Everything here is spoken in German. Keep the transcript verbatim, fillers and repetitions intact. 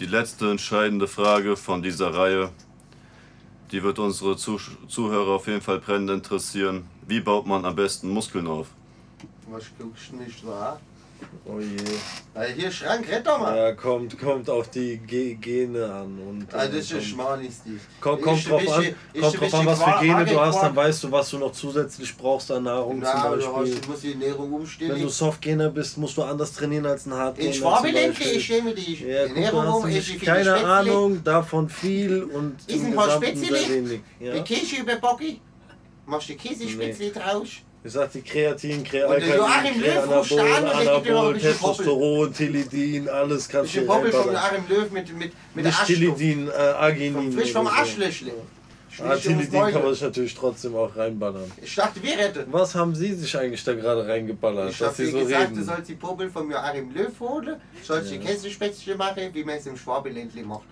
Die letzte entscheidende Frage von dieser Reihe, die wird unsere Zuh- Zuhörer auf jeden Fall brennend interessieren. Wie baut man am besten Muskeln auf? Was guckst du nicht wahr? Oh je. Also hier Schrank, rett doch mal! Ja, kommt, kommt auf die Ge Gene an. Und, also das ist schmarnig, Steve. Kommt, kommt drauf an, kommt drauf an, was für Gene du hast, dann weißt du, was du noch zusätzlich brauchst an Nahrung zum Beispiel. Du musst die Ernährung umstellen. Wenn du Softgainer bist, musst du anders trainieren als ein Hartgainer. Ich war bedenke, ich stelle mir die Ernährung um. Keine Ahnung, davon viel und im Gesamten sehr wenig. Die Käse über Bocki, machst du Käsespätzle draus. Ich sag die Kreatin, Kreatin, Anabol, Anabol, Testosteron, Tilidin, alles kannst du dir einbauen. Ich von Joachim Löw mit, mit, mit nicht Tilidin, äh, Arginin. Frisch vom Arschlöchle. Ah, Tilidin kann man sich natürlich trotzdem auch reinballern. Ich dachte, wir retten. Was haben Sie sich eigentlich da gerade reingeballert? Ich habe dir so gesagt, reden? Du sollst die Popel von Joachim Löw holen, sollst ja. die Käsespätzchen machen, wie man es im Schwabeländle macht.